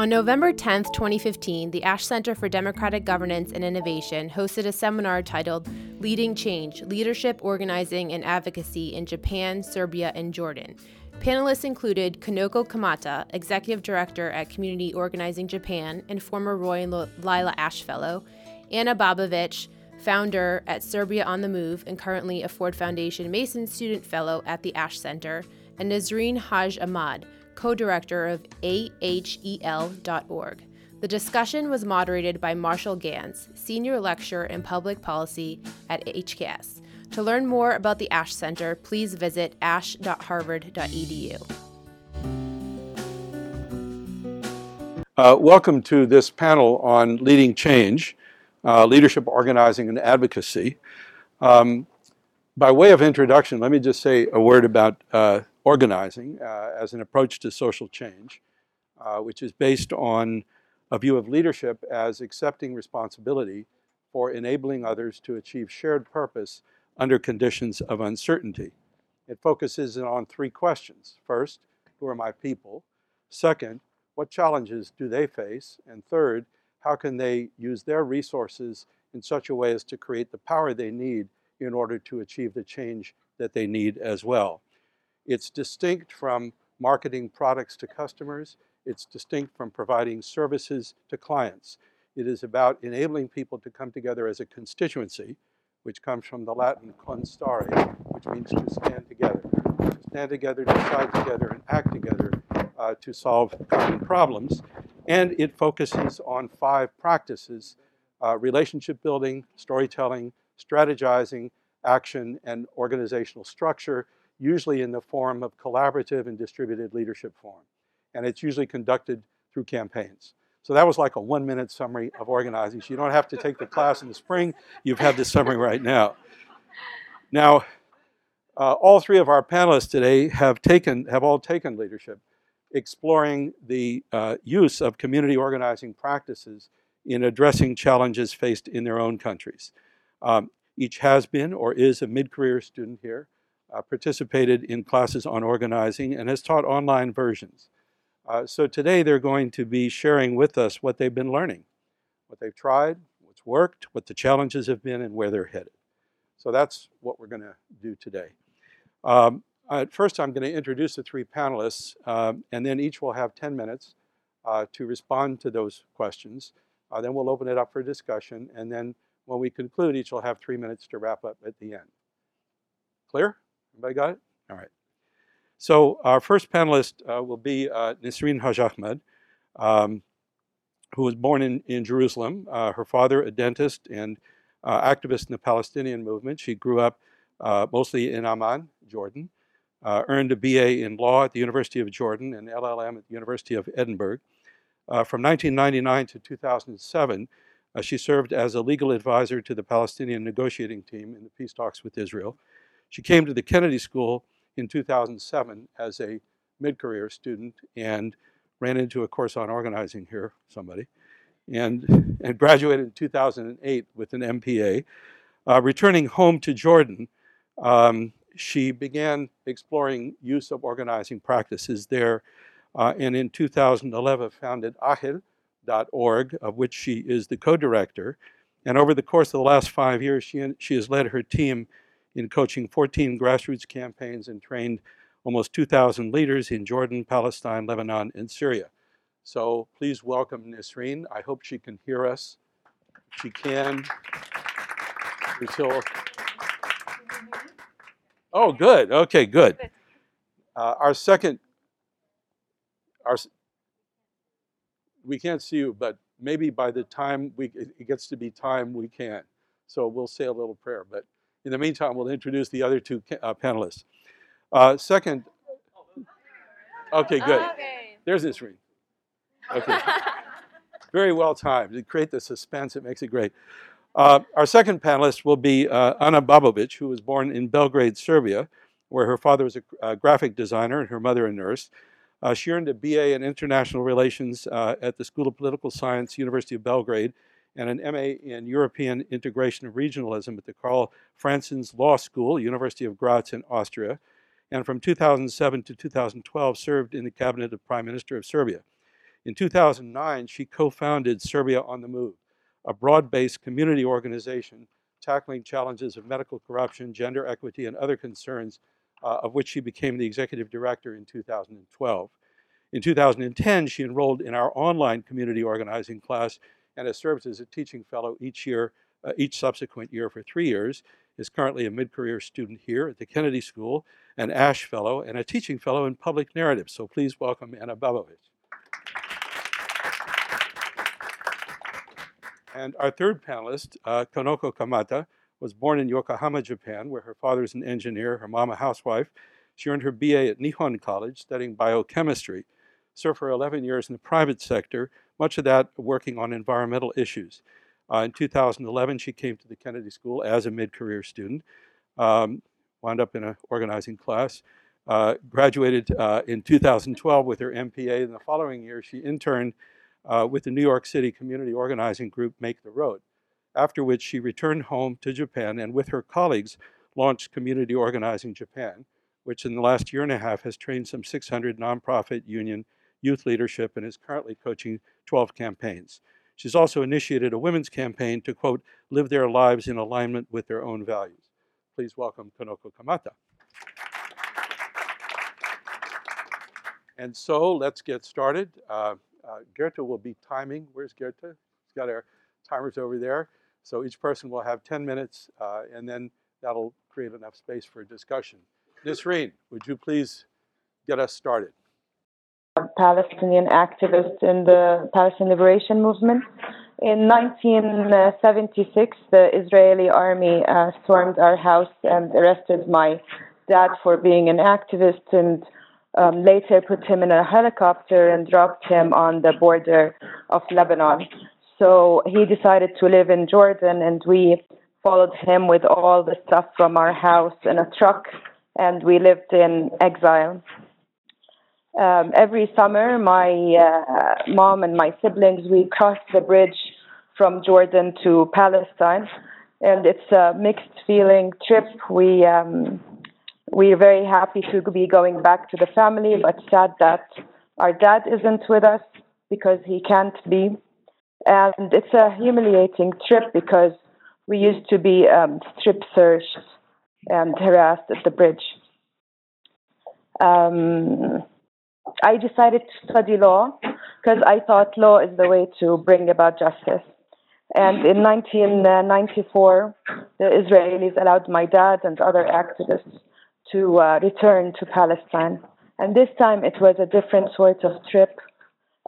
On November 10, 2015, the Ash Center for Democratic Governance and Innovation hosted a seminar titled Leading Change, Leadership, Organizing, and Advocacy in Japan, Serbia, and Jordan. Panelists included Kanoko Kamata, Executive Director at Community Organizing Japan and former Roy L- and Lila Ash Fellow, Ana Babovic, founder at Serbia on the Move and currently a Ford Foundation Mason Student Fellow at the Ash Center, and Nisreen Haj Ahmad, co-director of AHEL.org. The discussion was moderated by Marshall Ganz, Senior Lecturer in Public Policy at HKS. To learn more about the Ash Center, please visit ash.harvard.edu. Welcome to this panel on Leading Change, Leadership, Organizing, and Advocacy. By way of introduction, let me just say a word about organizing as an approach to social change, which is based on a view of leadership as accepting responsibility for enabling others to achieve shared purpose under conditions of uncertainty. It focuses on three questions. First, who are my people? Second, what challenges do they face? And third, how can they use their resources in such a way as to create the power they need in order to achieve the change that they need as well? It's distinct from marketing products to customers. It's distinct from providing services to clients. It is about enabling people to come together as a constituency, which comes from the Latin constare, which means to stand together. To stand together, decide together, and act together to solve common problems. And it focuses on five practices: relationship building, storytelling, strategizing, action, and organizational structure, usually in the form of collaborative and distributed leadership form. And it's usually conducted through campaigns. So that was like a 1-minute summary of organizing. So you don't have to take the class in the spring. You've had this summary right now. Now, all three of our panelists today have all taken leadership, exploring the use of community organizing practices in addressing challenges faced in their own countries. Each has been or is a mid-career student here, participated in classes on organizing, and has taught online versions. So today they're going to be sharing with us what they've been learning, what they've tried, what's worked, what the challenges have been, and where they're headed. So that's what we're going to do today. First, I'm going to introduce the three panelists, and then each will have 10 minutes to respond to those questions. Then we'll open it up for discussion, and then when we conclude, each will have 3 minutes to wrap up at the end. Clear? Everybody got it? All right. So our first panelist will be Nisreen Haj Ahmad, who was born in Jerusalem. Her father, a dentist and activist in the Palestinian movement. She grew up mostly in Amman, Jordan, earned a BA in law at the University of Jordan and LLM at the University of Edinburgh. From 1999 to 2007, she served as a legal advisor to the Palestinian negotiating team in the peace talks with Israel. She came to the Kennedy School in 2007 as a mid-career student and ran into a course on organizing here, somebody, and graduated in 2008 with an MPA. Returning home to Jordan, she began exploring use of organizing practices there, and in 2011 founded AHEL.org, of which she is the co-director. And over the course of the last 5 years, she has led her team in coaching 14 grassroots campaigns and trained almost 2,000 leaders in Jordan, Palestine, Lebanon, and Syria. So please welcome Nisreen. I hope she can hear us. If she can. Oh, good. Okay, good. We can't see you, but maybe by the time it gets to be time, we can. So we'll say a little prayer, but in the meantime, we'll introduce the other two panelists. Second, okay, good. Okay. There's this ring. Okay, very well timed. It creates the suspense. It makes it great. Our second panelist will be Ana Babovic, who was born in Belgrade, Serbia, where her father was a graphic designer and her mother a nurse. She earned a BA in International Relations at the School of Political Science, University of Belgrade, and an MA in European Integration and Regionalism at the Karl Franzens Law School, University of Graz in Austria, and from 2007 to 2012 served in the cabinet of Prime Minister of Serbia. In 2009, she co-founded Serbia on the Move, a broad-based community organization tackling challenges of medical corruption, gender equity, and other concerns, of which she became the executive director in 2012. In 2010, she enrolled in our online community organizing class and has served as a teaching fellow each subsequent year for 3 years, is currently a mid-career student here at the Kennedy School, an Ash Fellow, and a teaching fellow in public narrative. So please welcome Ana Babovic. And our third panelist, Kanoko Kamata, was born in Yokohama, Japan, where her father's an engineer, her mom a housewife. She earned her BA at Nihon College, studying biochemistry. Served for 11 years in the private sector, much of that working on environmental issues. In 2011, she came to the Kennedy School as a mid-career student, wound up in an organizing class, graduated in 2012 with her MPA, and the following year she interned with the New York City community organizing group Make the Road, after which she returned home to Japan and with her colleagues launched Community Organizing Japan, which in the last year and a half has trained some 600 nonprofit union youth leadership and is currently coaching 12 campaigns. She's also initiated a women's campaign to, quote, live their lives in alignment with their own values. Please welcome Kanoko Kamata. And so let's get started. Goethe will be timing. Where's Goethe? He's got our timers over there. So each person will have 10 minutes, and then that'll create enough space for discussion. Nisreen, would you please get us started? Palestinian activist in the Palestinian Liberation Movement. In 1976, the Israeli army stormed our house and arrested my dad for being an activist, and later put him in a helicopter and dropped him on the border of Lebanon. So he decided to live in Jordan, and we followed him with all the stuff from our house in a truck, and we lived in exile. Every summer, my mom and my siblings, we crossed the bridge from Jordan to Palestine, and it's a mixed feeling trip. We're very happy to be going back to the family, but sad that our dad isn't with us because he can't be. And it's a humiliating trip because we used to be strip searched and harassed at the bridge. I decided to study law because I thought law is the way to bring about justice. And in 1994, the Israelis allowed my dad and other activists to return to Palestine. And this time it was a different sort of trip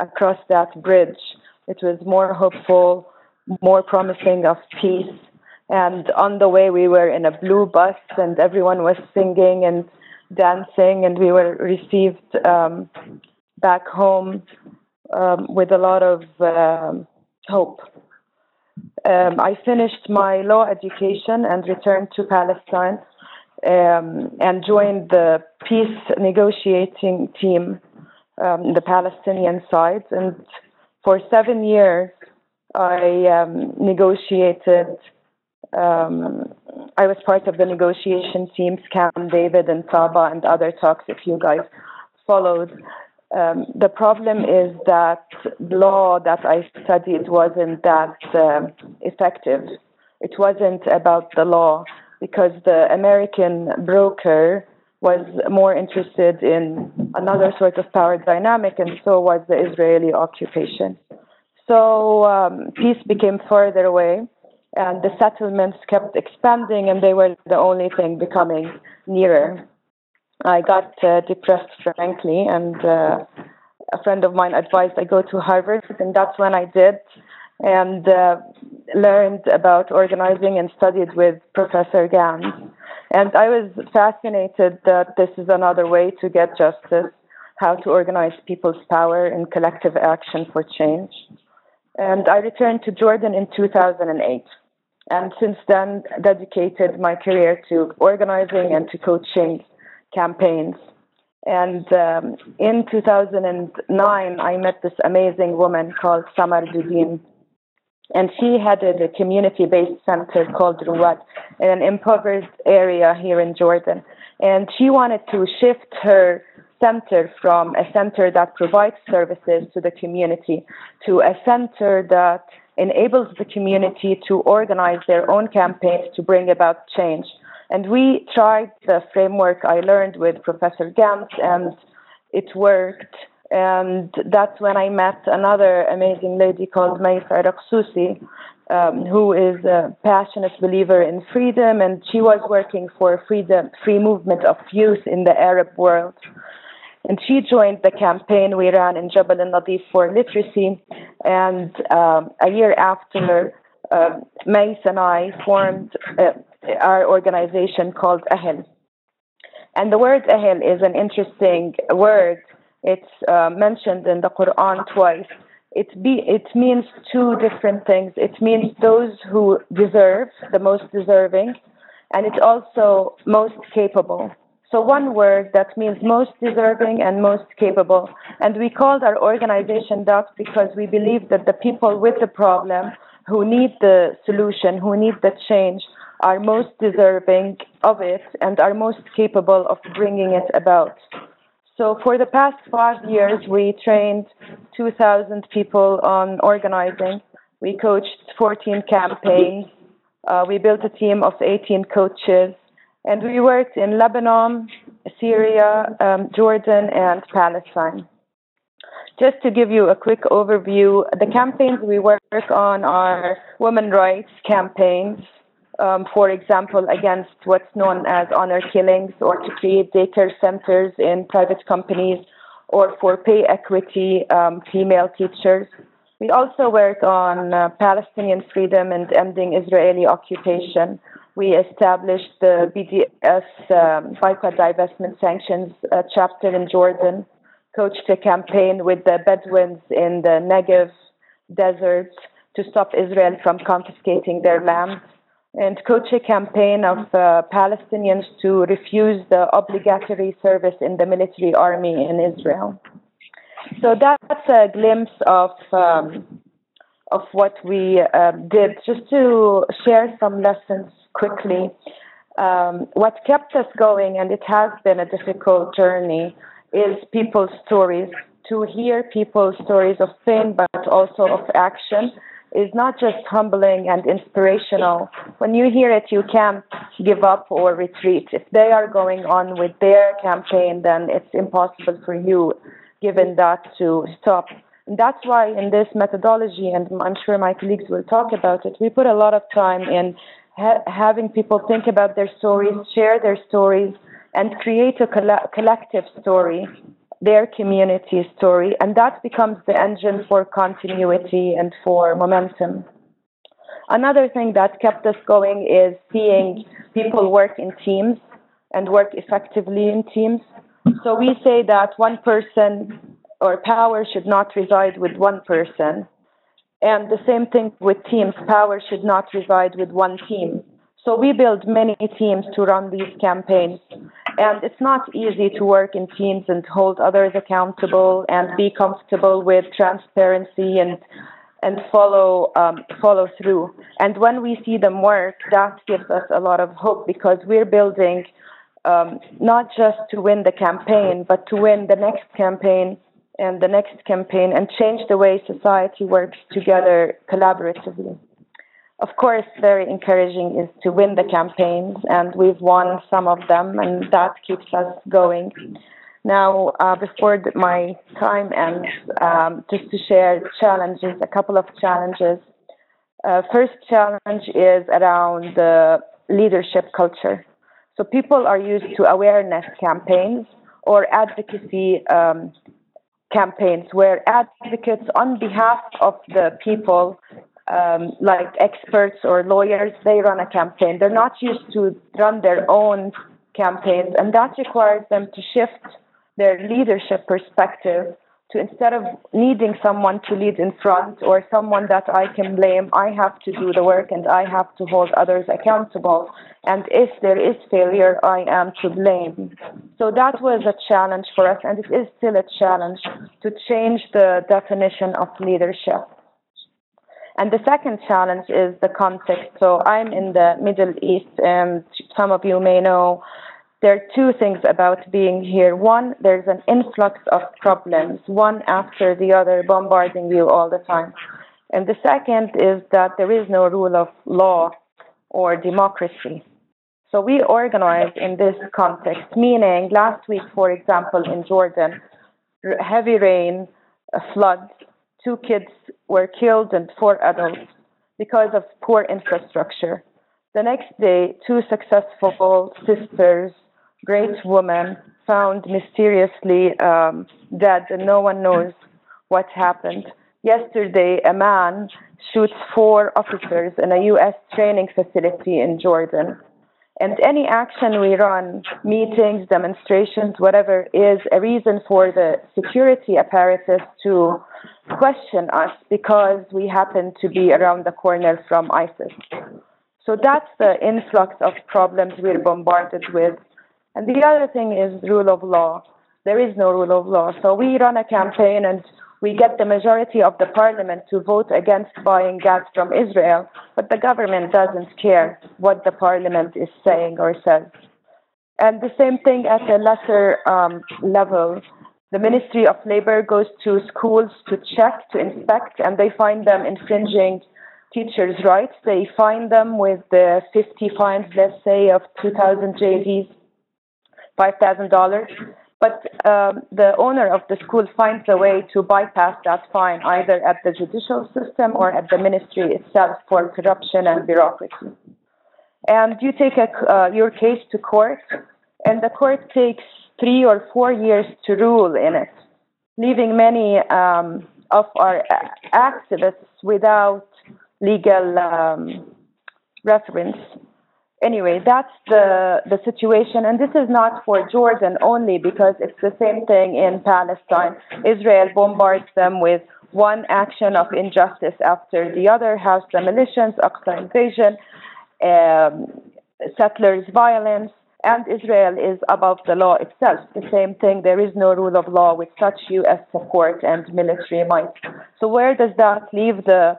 across that bridge. It was more hopeful, more promising of peace. And on the way, we were in a blue bus and everyone was singing and dancing, and we were received back home with a lot of hope. I finished my law education and returned to Palestine and joined the peace negotiating team, the Palestinian side. And for 7 years, I negotiated. I was part of the negotiation teams, Camp David and Saba and other talks if you guys followed. The problem is that law that I studied wasn't that effective. It wasn't about the law because the American broker was more interested in another sort of power dynamic, and so was the Israeli occupation. So peace became further away. And the settlements kept expanding, and they were the only thing becoming nearer. I got depressed, frankly, and a friend of mine advised I go to Harvard, and that's when I did, and learned about organizing and studied with Professor Ganz. And I was fascinated that this is another way to get justice, how to organize people's power in collective action for change. And I returned to Jordan in 2008. And since then, dedicated my career to organizing and to coaching campaigns. And in 2009, I met this amazing woman called Samar Dudin. And she headed a community-based center called Ruwat in an impoverished area here in Jordan. And she wanted to shift her center from a center that provides services to the community to a center that enables the community to organize their own campaigns to bring about change. And we tried the framework I learned with Professor Ganz, and it worked. And that's when I met another amazing lady called Mayfair Aqsousi, who is a passionate believer in freedom, and she was working for freedom, free movement of youth in the Arab world. And she joined the campaign we ran in Jabal al-Nadif for literacy. And a year after, Mace and I formed our organization called AHEL. And the word AHEL is an interesting word. It's mentioned in the Quran twice. It means two different things. It means those who deserve, the most deserving, and it's also most capable. So one word that means most deserving and most capable. And we called our organization that because we believe that the people with the problem, who need the solution, who need the change, are most deserving of it and are most capable of bringing it about. So for the past 5 years, we trained 2,000 people on organizing. We coached 14 campaigns. We built a team of 18 coaches. And we worked in Lebanon, Syria, Jordan, and Palestine. Just to give you a quick overview, the campaigns we work on are women's rights campaigns. For example, against what's known as honor killings, or to create daycare centers in private companies, or for pay equity, female teachers. We also work on Palestinian freedom and ending Israeli occupation. We established the BDS, boycott, divestment, sanctions chapter in Jordan, coached a campaign with the Bedouins in the Negev deserts to stop Israel from confiscating their land, and coach a campaign of Palestinians to refuse the obligatory service in the military army in Israel. So that's a glimpse of what we did. Just to share some lessons quickly, what kept us going, and it has been a difficult journey, is people's stories. To hear people's stories of pain, but also of action, is not just humbling and inspirational. When you hear it, you can't give up or retreat. If they are going on with their campaign, then it's impossible for you, given that, to stop. And that's why in this methodology, and I'm sure my colleagues will talk about it, we put a lot of time in having people think about their stories, share their stories, and create a collective story, their community story, and that becomes the engine for continuity and for momentum. Another thing that kept us going is seeing people work in teams and work effectively in teams. So we say that one person or power should not reside with one person. And the same thing with teams, power should not reside with one team. So we build many teams to run these campaigns. And it's not easy to work in teams and hold others accountable and be comfortable with transparency and follow through. And when we see them work, that gives us a lot of hope, because we're building not just to win the campaign, but to win the next campaign and the next campaign and change the way society works together collaboratively. Of course, very encouraging is to win the campaigns, and we've won some of them, and that keeps us going. Now, before my time ends, just to share challenges, a couple of challenges. First challenge is around the leadership culture. So people are used to awareness campaigns or advocacy campaigns, where advocates on behalf of the people, like experts or lawyers, they run a campaign. They're not used to run their own campaigns, and that requires them to shift their leadership perspective to, instead of needing someone to lead in front or someone that I can blame, I have to do the work and I have to hold others accountable. And if there is failure, I am to blame. So that was a challenge for us, and it is still a challenge to change the definition of leadership. And the second challenge is the context. So I'm in the Middle East, and some of you may know There are two things about being here. One, there's an influx of problems, one after the other, bombarding you all the time. And the second is that there is no rule of law or democracy. So we organize in this context, meaning last week, for example, in Jordan, heavy rain, a flood, 2 kids were killed and 4 adults because of poor infrastructure. The next day, 2 successful sisters, great women, found mysteriously dead, and no one knows what happened. Yesterday, a man shoots 4 officers in a U.S. training facility in Jordan. And any action we run, meetings, demonstrations, whatever, is a reason for the security apparatus to question us because we happen to be around the corner from ISIS. So that's the influx of problems we're bombarded with. And the other thing is rule of law. There is no rule of law. So we run a campaign and we get the majority of the parliament to vote against buying gas from Israel, but the government doesn't care what the parliament is saying or says. And the same thing at a lesser level. The Ministry of Labor goes to schools to check, to inspect, and they find them infringing teachers' rights. They fine them with the 50 fines, let's say, of 2,000 JDs, $5,000. But the owner of the school finds a way to bypass that fine, either at the judicial system or at the ministry itself for corruption and bureaucracy. And you take your case to court, and the court takes 3 or 4 years to rule in it, leaving many of our activists without legal reference. Anyway, that's the situation. And this is not for Jordan only, because it's the same thing in Palestine. Israel bombards them with one action of injustice after the other: house demolitions, Aqsa invasion, settlers' violence. And Israel is above the law itself. The same thing, there is no rule of law with such U.S. support and military might. So where does that leave the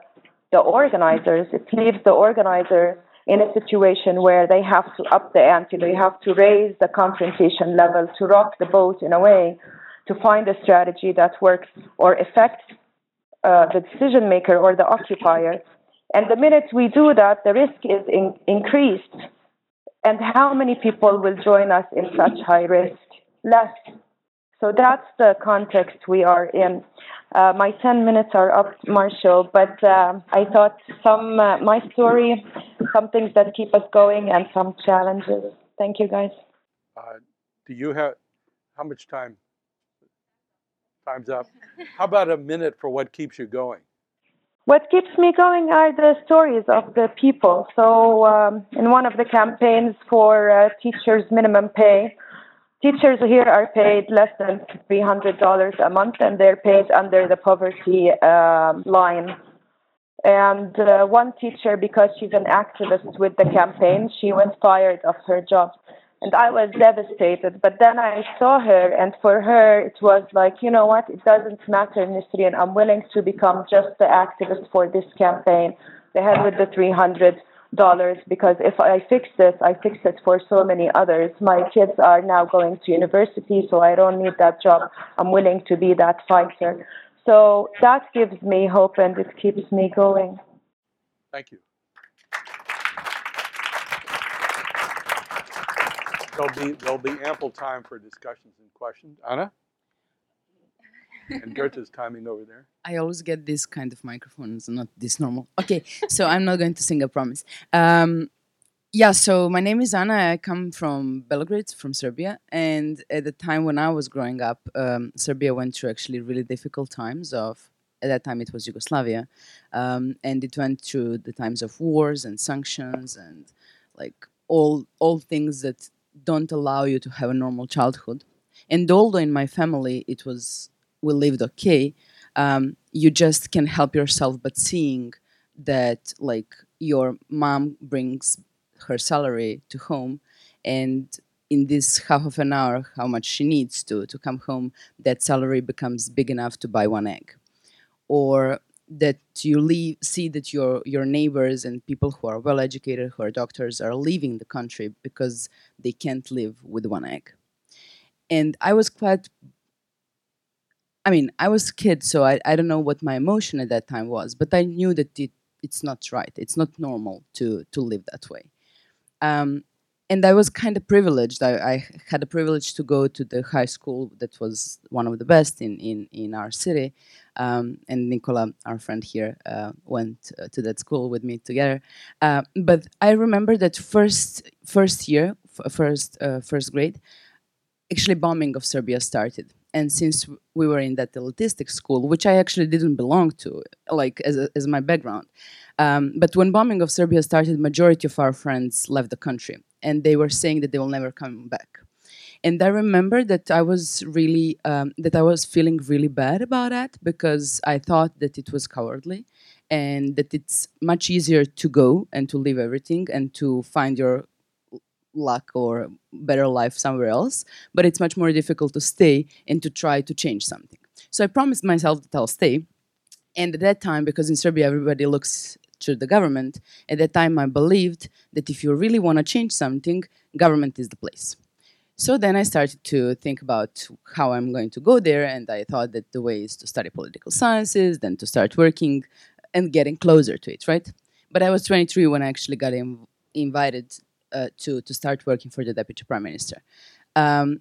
organizers? It leaves the organizers in a situation where they have to up the ante, they have to raise the confrontation level, to rock the boat in a way, to find a strategy that works or affects the decision maker or the occupier. And the minute we do that, the risk is increased. And how many people will join us in such high risk? Less. So that's the context we are in. My 10 minutes are up, Marshall, but I thought my story, some things that keep us going and some challenges. Thank you, guys. Do you have, how much time? Time's up. How about a minute for what keeps you going? What keeps me going are the stories of the people. So in one of the campaigns for teachers' minimum pay, teachers here are paid less than $300 a month, and they're paid under the poverty line. And one teacher, because she's an activist with the campaign, she was fired of her job. And I was devastated. But then I saw her, and for her, it was like, you know what, it doesn't matter, Nisreen. I'm willing to become just the activist for this campaign. They had with the $300. Because if I fix this, I fix it for so many others. My kids are now going to university, so I don't need that job. I'm willing to be that fighter. So that gives me hope and it keeps me going. Thank you. There'll be ample time for discussions and questions. Anna? And Goethe's timing over there. I always get this kind of microphones, not this normal. Okay, so I'm not going to sing, I promise. So my name is Anna. I come from Belgrade, from Serbia. And at the time when I was growing up, Serbia went through actually really difficult times of, at that time it was Yugoslavia. And it went through the times of wars and sanctions and like all things that don't allow you to have a normal childhood. And although in my family it was... we lived okay, you just can't help yourself but seeing that like your mom brings her salary to home, and in this half of an hour, how much she needs to come home, that salary becomes big enough to buy one egg. Or that you see that your neighbors and people who are well educated, who are doctors, are leaving the country because they can't live with one egg. And I was quite, I was a kid, so I don't know what my emotion at that time was, but I knew that it's not right. It's not normal to live that way. And I was kind of privileged. I had the privilege to go to the high school that was one of the best in our city. And Nicola, our friend here, went to that school with me together. But I remember that first grade, actually bombing of Serbia started. And since we were in that elitistic school, which I actually didn't belong to, like as my background, but when bombing of Serbia started, majority of our friends left the country, and they were saying that they will never come back. And I remember that I was really that I was feeling really bad about that, because I thought that it was cowardly, and that it's much easier to go and to leave everything and to find your luck or better life somewhere else, but it's much more difficult to stay and to try to change something. So I promised myself that I'll stay. And at that time, because in Serbia everybody looks to the government, at that time I believed that if you really want to change something, government is the place. So then I started to think about how I'm going to go there, and I thought that the way is to study political sciences, then to start working and getting closer to it, right? But I was 23 when I actually got invited to start working for the Deputy Prime Minister. And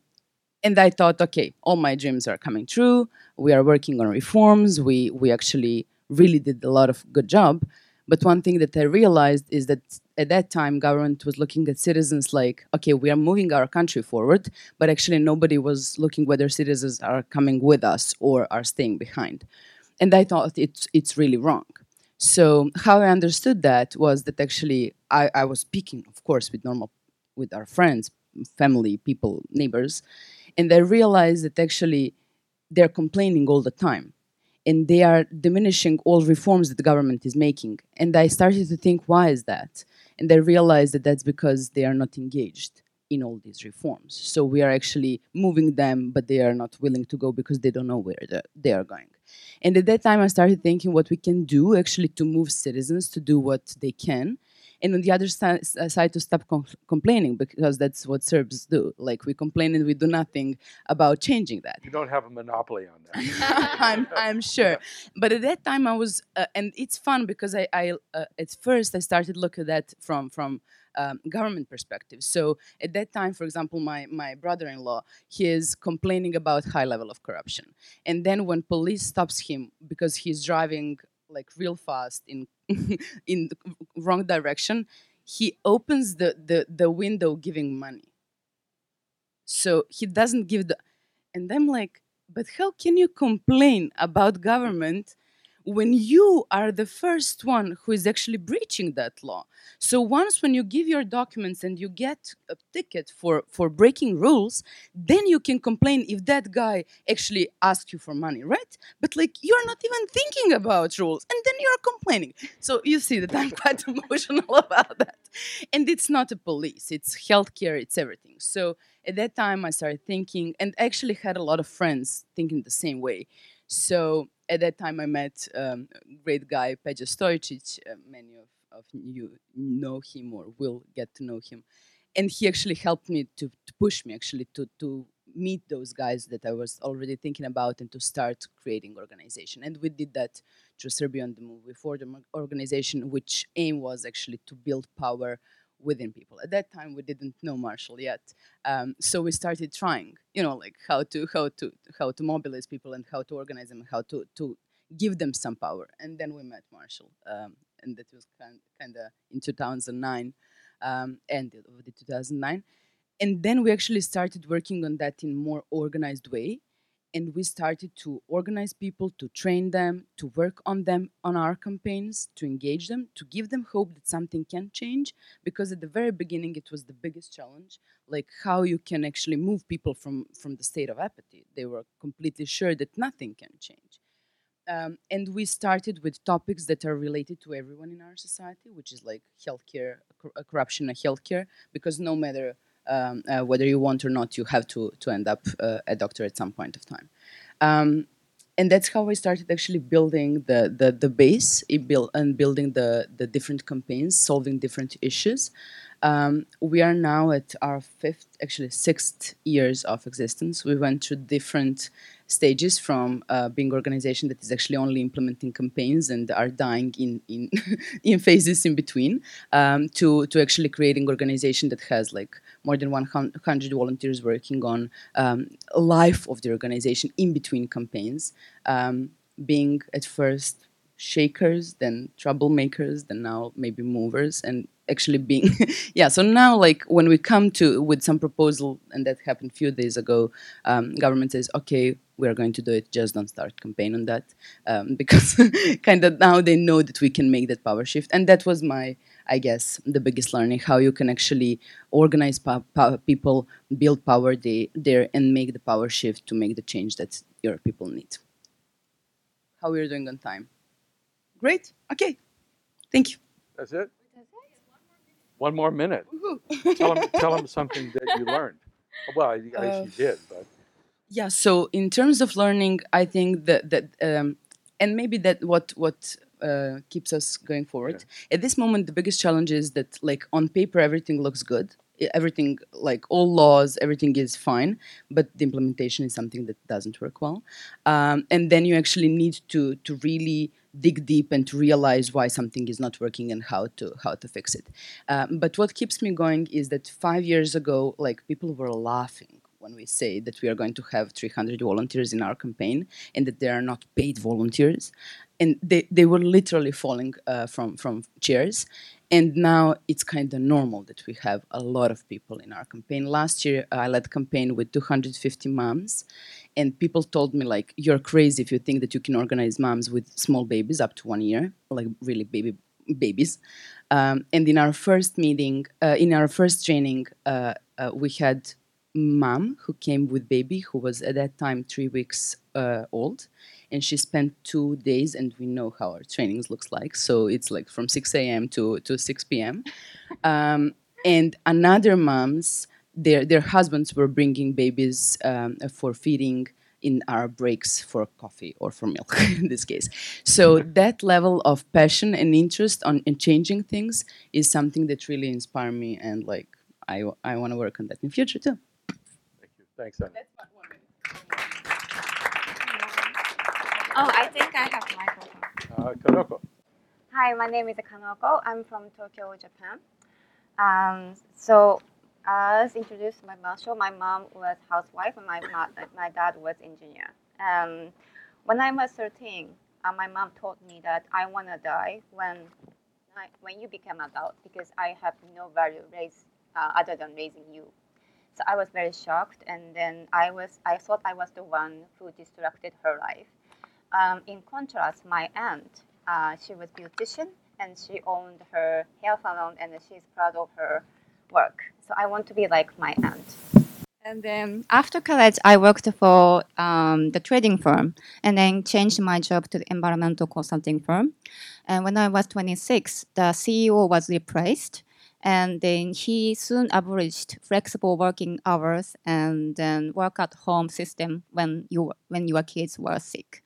I thought, okay, all my dreams are coming true. We are working on reforms. We actually really did a lot of good job. But one thing that I realized is that at that time, government was looking at citizens like, okay, we are moving our country forward, but actually nobody was looking whether citizens are coming with us or are staying behind. And I thought it's really wrong. So how I understood that was that actually I was speaking, of course, with our friends, family, people, neighbors, and I realized that actually they're complaining all the time, and they are diminishing all reforms that the government is making. And I started to think, why is that? And I realized that that's because they are not engaged in all these reforms. So we are actually moving them, but they are not willing to go because they don't know where they are going. And at that time, I started thinking what we can do actually to move citizens to do what they can. And on the other side, to stop complaining, because that's what Serbs do. Like, we complain and we do nothing about changing that. You don't have a monopoly on that. I'm sure. Yeah. But at that time, I was, and it's fun because I at first I started looking at that from government perspective. So at that time, for example, my brother-in-law, he is complaining about high level of corruption. And then when police stops him because he's driving like real fast in the wrong direction, he opens the window giving money. So he doesn't give and I'm like, but how can you complain about government when you are the first one who is actually breaching that law? So once when you give your documents and you get a ticket for breaking rules, then you can complain if that guy actually asks you for money, right? But like, you're not even thinking about rules, and then you're complaining. So you see that I'm quite emotional about that. And it's not a police, it's healthcare, it's everything. So at that time I started thinking, and actually had a lot of friends thinking the same way. So at that time, I met a great guy, Peđa Stojčić. Many of you know him or will get to know him. And he actually helped me to push me, actually, to meet those guys that I was already thinking about and to start creating organization. And we did that through Serbia on the Move. We formed an organization which aim was actually to build power within people. At that time, we didn't know Marshall yet, so we started trying, like how to mobilize people and how to organize them, how to give them some power. And then we met Marshall, and that was kind of in 2009, end of the 2009. And then we actually started working on that in more organized way, and we started to organize people, to train them, to work on them, on our campaigns, to engage them, to give them hope that something can change. Because at the very beginning, it was the biggest challenge, like how you can actually move people from the state of apathy. They were completely sure that nothing can change. And we started with topics that are related to everyone in our society, which is like healthcare, corruption in healthcare, because no matter whether you want or not, you have to end up a doctor at some point of time. And that's how I started actually building the base and building the different campaigns, solving different issues. We are now at our sixth years of existence. We went through different stages from being an organization that is actually only implementing campaigns and are dying in in phases in between, to actually creating an organization that has like more than 100 volunteers working on life of the organization in between campaigns, being at first shakers, then troublemakers, then now maybe movers, and actually being so now, like, when we come to with some proposal, and that happened a few days ago, government says, okay, we're going to do it, just don't start campaign on that, because kind of now they know that we can make that power shift. And that was my, I guess, the biggest learning, how you can actually organize people, build power there, and make the power shift to make the change that your people need. How we're doing on time? Great, okay, thank you. That's it? One more minute. Tell them something that you learned. Well, I guess you did, but yeah. So in terms of learning, I think that and maybe that what keeps us going forward. Okay. At this moment, the biggest challenge is that, like, on paper everything looks good, everything, like all laws, everything is fine, but the implementation is something that doesn't work well. And then you actually need to really dig deep and to realize why something is not working and how to fix it. But what keeps me going is that 5 years ago, like, people were laughing when we say that we are going to have 300 volunteers in our campaign and that they are not paid volunteers. And they were literally falling from chairs. And now it's kind of normal that we have a lot of people in our campaign. Last year, I led a campaign with 250 moms. And people told me, like, you're crazy if you think that you can organize moms with small babies up to 1 year, like really babies. And in our first meeting, in our first training, we had mom who came with baby, who was at that time 3 weeks old. And she spent 2 days, and we know how our trainings looks like. So it's like from 6 a.m. to 6 p.m. And another moms, their husbands were bringing babies for feeding in our breaks for coffee or for milk in this case. So that level of passion and interest in changing things is something that really inspired me, and, like, I want to work on that in the future too. Thank you. Thanks, Anna. That's not one minute. Oh, I think I have my microphone. Kanoko. Hi, my name is Kanoko. I'm from Tokyo, Japan. So, as introduced by Marshall, my mom was housewife and my dad was engineer. When I was 13, my mom told me that I want to die when you become adult, because I have no value other than raising you. So I was very shocked, and then I thought I was the one who disrupted her life. In contrast, my aunt, she was a beautician, and she owned her hair salon, and she's proud of her work. So I want to be like my aunt. And then after college, I worked for the trading firm, and then changed my job to the environmental consulting firm. And when I was 26, the CEO was replaced. And then he soon abolished flexible working hours and then work at home system when your kids were sick.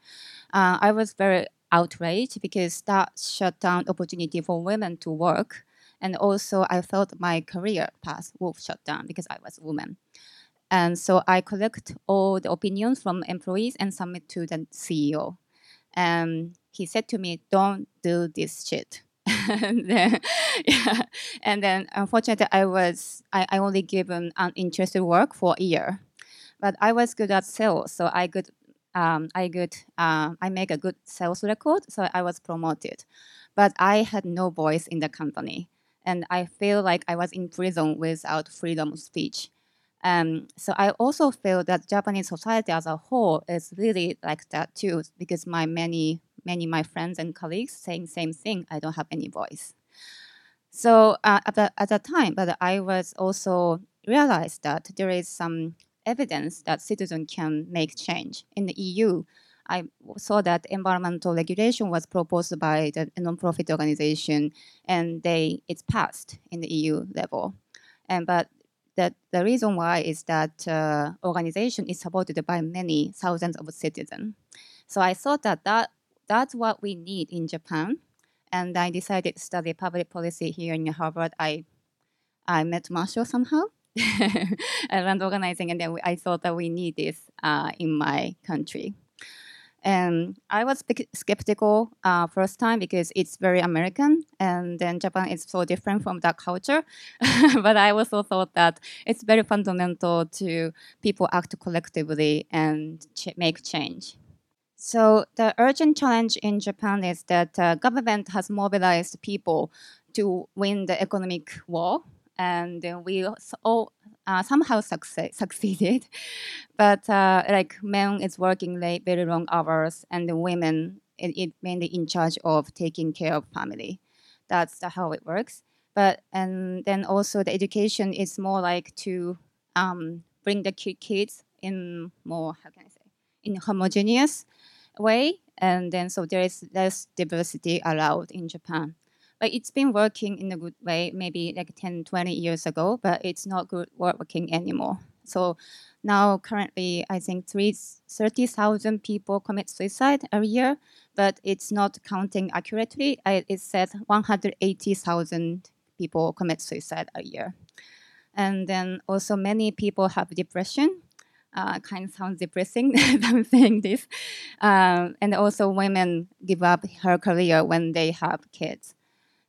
I was very outraged because that shut down opportunity for women to work. And also I felt my career path was shut down because I was a woman. And so I collect all the opinions from employees and submit to the CEO. And he said to me, don't do this shit. And then unfortunately I only given uninterested work for a year, but I was good at sales, so I make a good sales record, so I was promoted, but I had no voice in the company, and I feel like I was in prison without freedom of speech. So I also feel that Japanese society as a whole is really like that too, because my many of my friends and colleagues saying same thing, I don't have any voice. So at the time, but I was also realized that there is some evidence that citizens can make change. In the EU, I saw that environmental regulation was proposed by the non-profit organization, and it's passed in the EU level. But the reason why is that organization is supported by many thousands of citizens. So I thought that's what we need in Japan. And I decided to study public policy here in Harvard. I met Marshall somehow around organizing, and then I thought that we need this in my country. And I was skeptical first time because it's very American, and then Japan is so different from that culture. But I also thought that it's very fundamental to people act collectively and make change. So the urgent challenge in Japan is that government has mobilized people to win the economic war, and we all somehow succeeded. But like men is working late, very long hours, and the women it mainly in charge of taking care of family. That's how it works. But and then also the education is more like to bring the kids in more, how can I say, in homogeneous way, and then so there is less diversity allowed in Japan. But it's been working in a good way, maybe like 10, 20 years ago, but it's not good working anymore. So now currently, I think 30,000 people commit suicide every year, but it's not counting accurately. It said 180,000 people commit suicide a year. And then also many people have depression. Kind of sounds depressing I'm saying this. And also women give up her career when they have kids.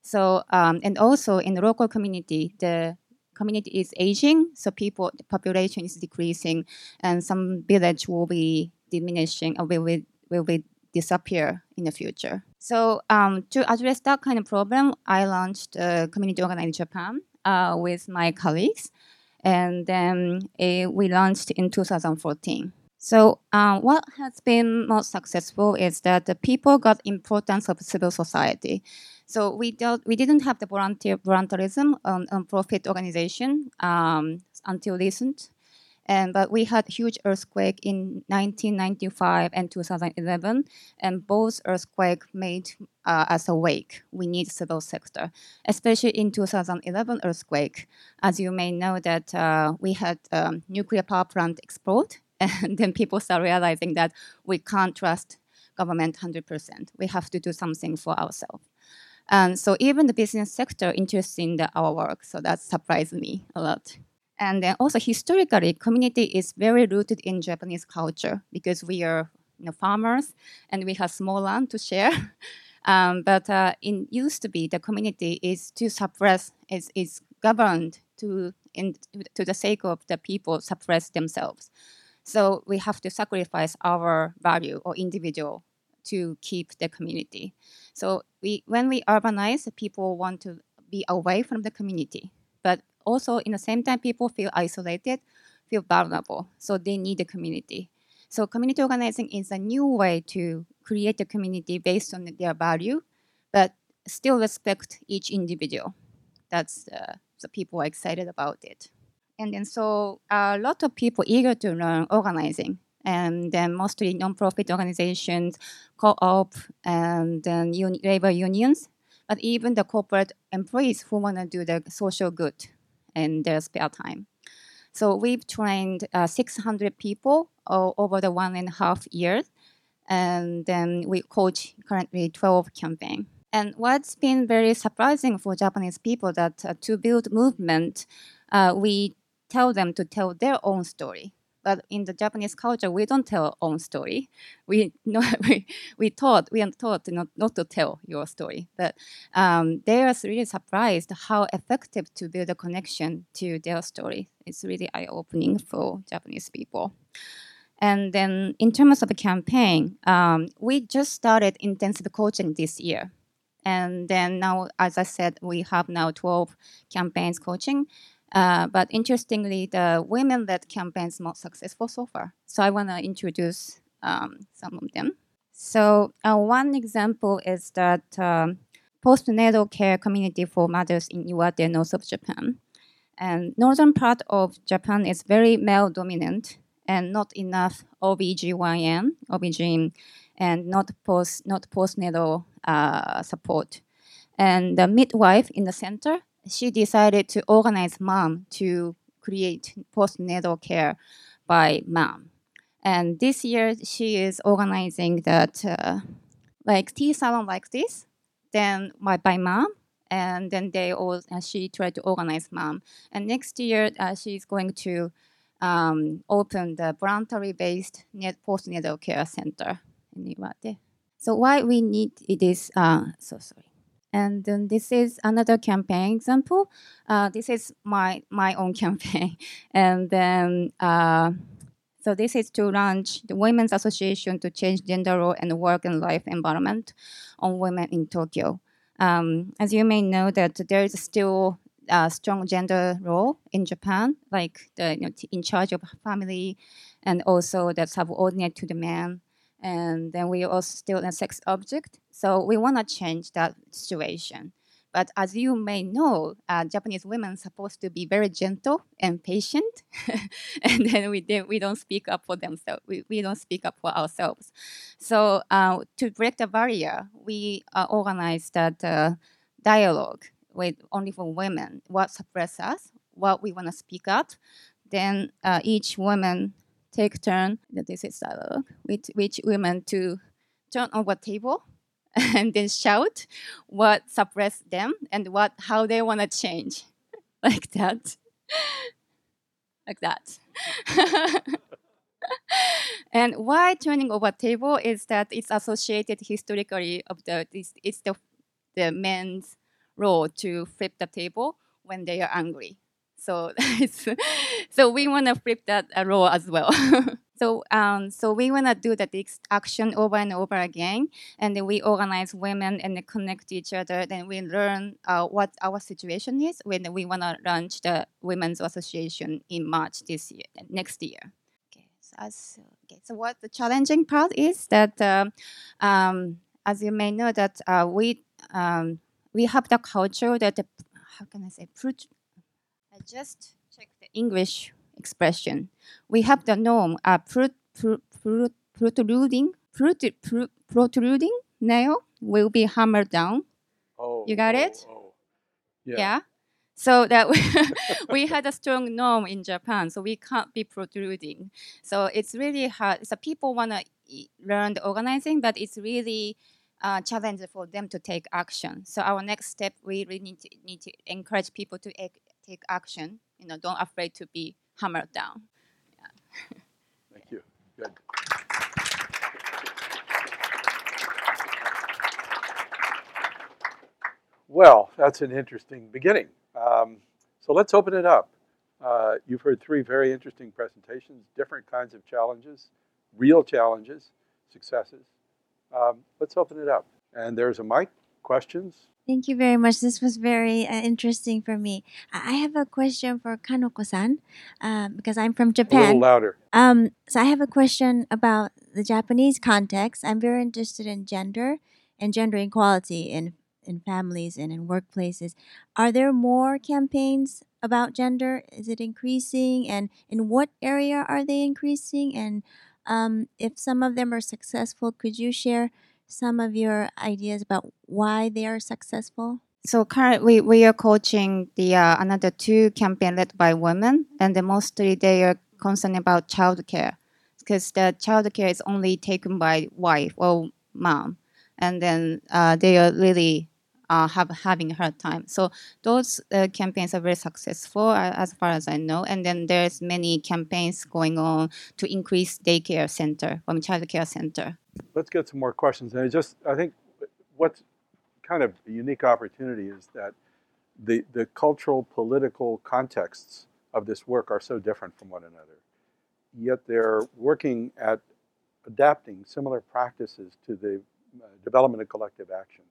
So, and also in the local community, the community is aging, so the population is decreasing, and some village will be diminishing or will disappear in the future. So to address that kind of problem, I launched Community Organizing Japan with my colleagues, and then we launched in 2014. So what has been most successful is that the people got importance of civil society. So we didn't have the voluntarism on profit organization until recent, but we had huge earthquake in 1995 and 2011, and both earthquake made us awake. We need civil sector, especially in 2011 earthquake. As you may know that we had nuclear power plant explode, and then people start realizing that we can't trust government 100%. We have to do something for ourselves. And so even the business sector interested in our work, so that surprised me a lot. And then also historically, community is very rooted in Japanese culture because we are farmers and we have small land to share. But it used to be the community is to suppress, is governed to the sake of the people suppress themselves. So we have to sacrifice our value or individual to keep the community. So when we urbanize, people want to be away from the community. But also, in the same time, people feel isolated, feel vulnerable. So they need a community. So community organizing is a new way to create a community based on their value, but still respect each individual. That's so people are excited about it. And then so a lot of people eager to learn organizing. And then mostly non-profit organizations, co-op, and then labor unions, but even the corporate employees who want to do the social good in their spare time. So we've trained 600 people over the 1.5 years, and then we coach currently 12 campaigns. And what's been very surprising for Japanese people that to build movement, we tell them to tell their own story. But in the Japanese culture, we don't tell our own story. We are taught not to tell your story. But they are really surprised how effective to build a connection to their story. It's really eye-opening for Japanese people. And then in terms of the campaign, we just started intensive coaching this year. And then now, as I said, we have now 12 campaigns coaching. But interestingly, the women-led campaign is most successful so far. So I want to introduce some of them. So one example is that postnatal care community for mothers in Iwate, north of Japan. And northern part of Japan is very male-dominant and not enough OBGYN, and not postnatal support. And the midwife in the center, she decided to organize mom to create postnatal care by mom. And this year, she is organizing that like tea salon like this, then by mom. And then they all, she tried to organize mom. And next year, she's going to open the voluntary-based postnatal care center in Iwate. So why we need this? And then this is another campaign example. This is my own campaign. And then so this is to launch the Women's Association to Change Gender Role and Work and Life Environment on Women in Tokyo. As you may know, that there is still a strong gender role in Japan, like the in charge of family, and also the subordinate to the man. And then we are also still a sex object. So we want to change that situation. But as you may know, Japanese women are supposed to be very gentle and patient. And then we don't speak up for themselves. We don't speak up for ourselves. So to break the barrier, we organized that dialogue with only for women, what suppresses us, what we want to speak up. Then each woman take turn, this is dialogue, with each woman to turn over table and then shout what suppress them and how they want to change, like that, like that. And why turning over table is that it's associated historically of the men's role to flip the table when they are angry. So so we want to flip that role as well. So we want to do that action over and over again, and then we organize women and connect each other. Then we learn what our situation is when we want to launch the Women's Association in March this year, next year. Okay. So what the challenging part is that, as you may know, that we have the culture that how can I say? I just checked the English expression. We have the norm protruding nail will be hammered down. Oh, you got it? Oh. Yeah. So that we had a strong norm in Japan, so we can't be protruding. So it's really hard. So people want to learn the organizing, but it's really challenge for them to take action. So our next step, we really need to encourage people to take action. Don't afraid to be hammered down. Yeah. Thank you. Good. Well, that's an interesting beginning. So let's open it up. You've heard three very interesting presentations, different kinds of challenges, real challenges, successes. Let's open it up. And there's a mic. Questions? Thank you very much. This was very interesting for me. I have a question for Kanoko-san, because I'm from Japan. A little louder. So I have a question about the Japanese context. I'm very interested in gender and gender equality in families and in workplaces. Are there more campaigns about gender? Is it increasing? And in what area are they increasing? And if some of them are successful, could you share some of your ideas about why they are successful? So currently we are coaching the another two campaign led by women, and mostly they are concerned about childcare, because the childcare is only taken by wife or mom, and then they are really having a hard time. So those campaigns are very successful as far as I know. And then there's many campaigns going on to increase daycare center from childcare center. Let's get some more questions. And I think what's kind of a unique opportunity is that the cultural, political contexts of this work are so different from one another. Yet they're working at adapting similar practices to the development of collective action.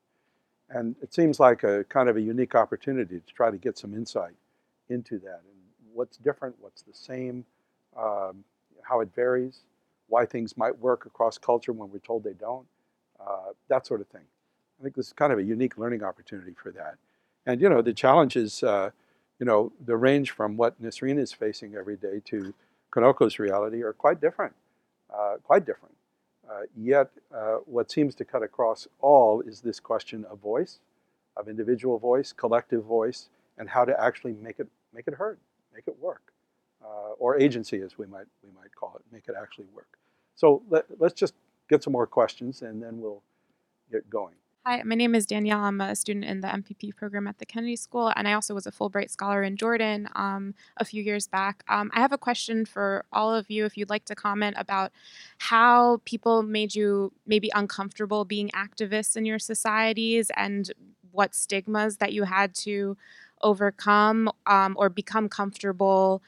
And it seems like a kind of a unique opportunity to try to get some insight into that. And what's different, what's the same, how it varies, why things might work across culture when we're told they don't, that sort of thing. I think this is kind of a unique learning opportunity for that. And, the challenges, the range from what Nisreen is facing every day to Kanoko's reality are quite different, yet, what seems to cut across all is this question of voice, of individual voice, collective voice, and how to actually make it heard, make it work, or agency, as we might call it, make it actually work. So let's just get some more questions and then we'll get going. Hi, my name is Danielle. I'm a student in the MPP program at the Kennedy School, and I also was a Fulbright scholar in Jordan a few years back. I have a question for all of you, if you'd like to comment about how people made you maybe uncomfortable being activists in your societies and what stigmas that you had to overcome or become comfortable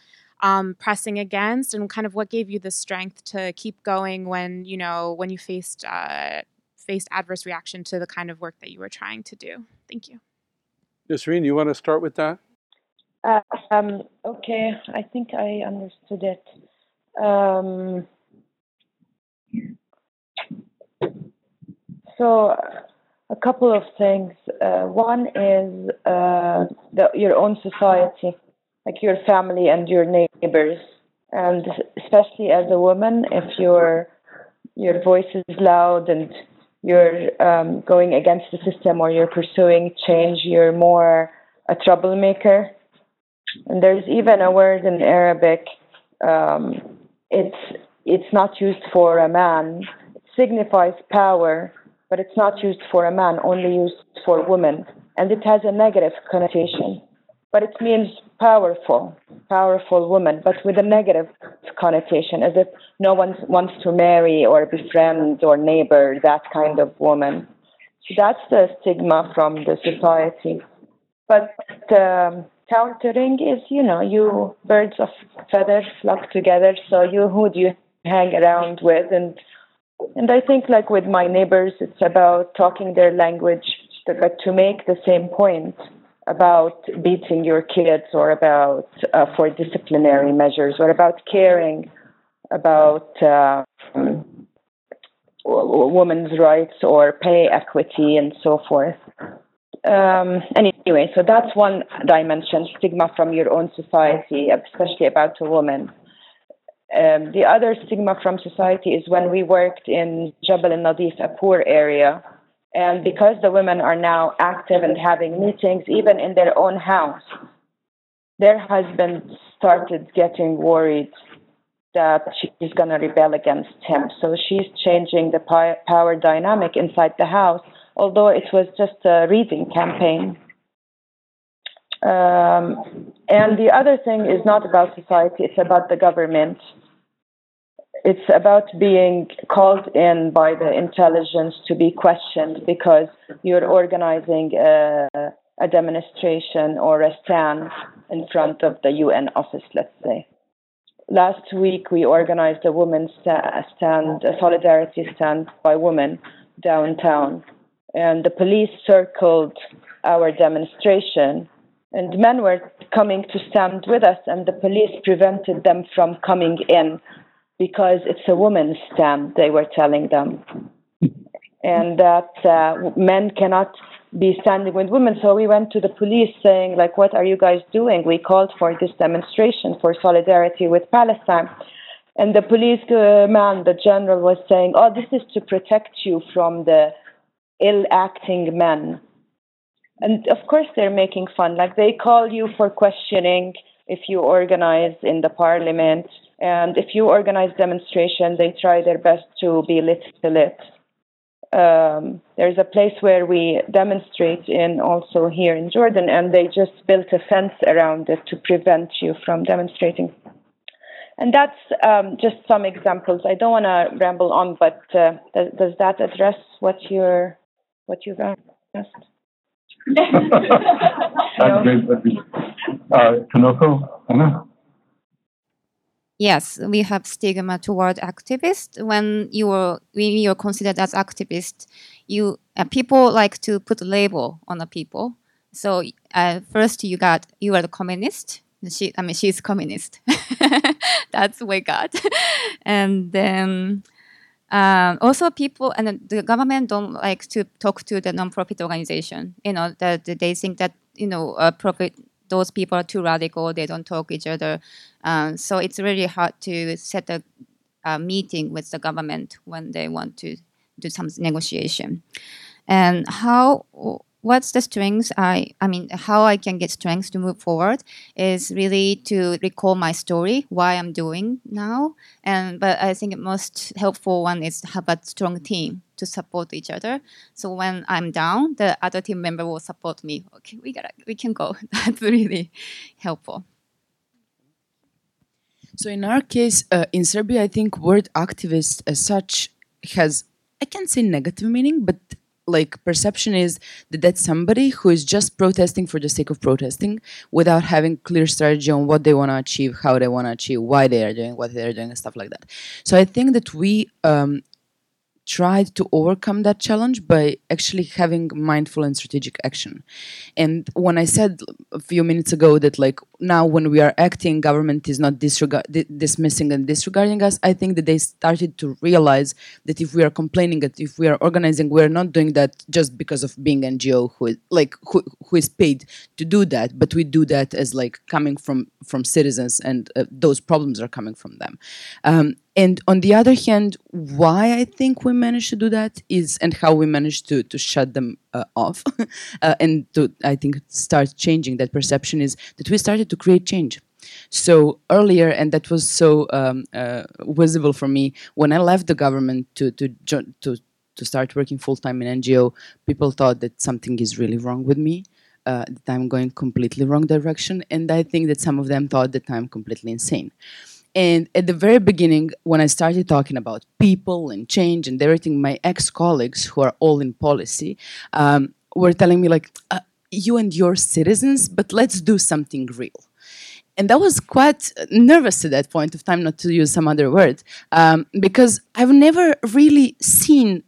pressing against, and kind of what gave you the strength to keep going when you faced adverse reaction to the kind of work that you were trying to do. Thank you. Nisreen, you want to start with that? Okay, I think I understood it. So a couple of things. One is your own society, like your family and your neighbors. And especially as a woman, if your voice is loud and you're going against the system or you're pursuing change, you're more a troublemaker. And there's even a word in Arabic, it's not used for a man. It signifies power, but it's not used for a man, only used for women. And it has a negative connotation, but it means powerful woman, but with a negative connotation, as if no one wants to marry or befriend or neighbor that kind of woman. So that's the stigma from the society. But countering is, you birds of feather flock together, so who do you hang around with? And I think, like with my neighbors, it's about talking their language, but to make the same point about beating your kids, or about for disciplinary measures, or about caring about women's rights or pay equity and so forth. Anyway, so that's one dimension, stigma from your own society, especially about a woman. The other stigma from society is when we worked in Jabal al-Nadif, a poor area. And because the women are now active and having meetings, even in their own house, their husband started getting worried that she's going to rebel against him. So she's changing the power dynamic inside the house, although it was just a reading campaign. And the other thing is not about society, it's about the government. It's about being called in by the intelligence to be questioned because you're organizing a demonstration or a stand in front of the UN office, let's say. Last week, we organized a women's stand, a solidarity stand by women downtown. And the police circled our demonstration, and men were coming to stand with us, and the police prevented them from coming in, because it's a woman's stand, they were telling them. And that men cannot be standing with women. So we went to the police saying, like, what are you guys doing? We called for this demonstration for solidarity with Palestine. And the police man, the general, was saying, oh, this is to protect you from the ill-acting men. And of course they're making fun. Like, they call you for questioning if you organize in the parliament. And if you organize demonstration, they try their best to belittle it. There's a place where we demonstrate in also here in Jordan, and they just built a fence around it to prevent you from demonstrating. And that's just some examples. I don't want to ramble on, but does that address what you've asked? Kanoko, Ana? Yes, we have stigma toward activists. When you're considered as activist, people like to put label on the people. So first you are the communist. She's communist. That's what we got. And then also people and the government don't like to talk to the nonprofit organization. They think that those people are too radical. They don't talk each other. So it's really hard to set a meeting with the government when they want to do some negotiation. And how what's the strengths how I can get strengths to move forward is really to recall my story, why I'm doing now. But I think the most helpful one is to have a strong team to support each other. So when I'm down, the other team member will support me. Okay, we can go. That's really helpful. So in our case, in Serbia, I think word activist as such has, I can't say negative meaning, but like perception is that that's somebody who is just protesting for the sake of protesting without having clear strategy on what they want to achieve, how they want to achieve, why they are doing what they are doing, and stuff like that. So I think that we tried to overcome that challenge by actually having mindful and strategic action. And when I said a few minutes ago that like now when we are acting, government is not dismissing and disregarding us, I think that they started to realize that if we are complaining, that if we are organizing, we are not doing that just because of being NGO who is paid to do that, but we do that as like coming from citizens, and those problems are coming from them. And on the other hand, why I think we managed to do that is, and how we managed to shut them off and to, I think, start changing that perception is that we started to create change. So earlier, and that was so visible for me, when I left the government to start working full-time in NGO, people thought that something is really wrong with me. That I'm going completely wrong direction. And I think that some of them thought that I'm completely insane. And at the very beginning, when I started talking about people and change and everything, my ex-colleagues who are all in policy were telling me like, you and your citizens, but let's do something real. And I was quite nervous at that point of time, not to use some other word, because I've never really seen